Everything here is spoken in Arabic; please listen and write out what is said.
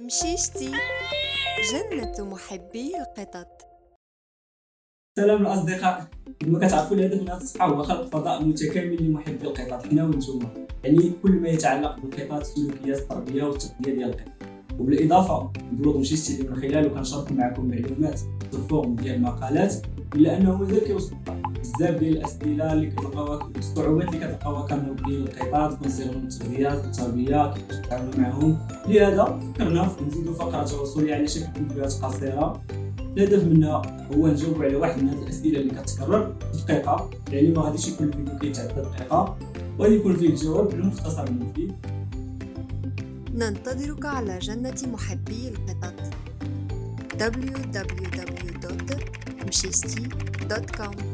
مشيشتي جنة محبي القطط. سلام الأصدقاء، كما كتعرفوا الهدف من هذا الصفحة هو خلق فضاء متكامل لمحبي القطط، حنا وانتوما، يعني كل ما يتعلق بالقطط، السلوكيات، التربية والتقنية ديال القطط. وبالإضافة لبلوغ مشيشتي اللي من خلاله كنشارك معكم معلومات في الفورم ديال المقالات، إلا أنه مازال كيوصل بزاف ديال الأسئلة اللي كتلقاوها، الصعوبات اللي كتلقاوها كنوبين القطط، كنسيرهم التغذيات، التربية، كيفاش نتعاملوا معهم. لهذا فكرنا نزيدوا فقرة تواصلية على شكل فيديوهات قصيرة، الهدف منها هو نجاوب على واحد من هذه الأسئلة اللي كتكرر في دقيقة، يعني ما غاديش يكون الفيديو كيتعدى دقيقة، وغادي يكون فيه الجواب المختصر المفيد. ننتظرك على جنة محبي القطط. www.mshishti.com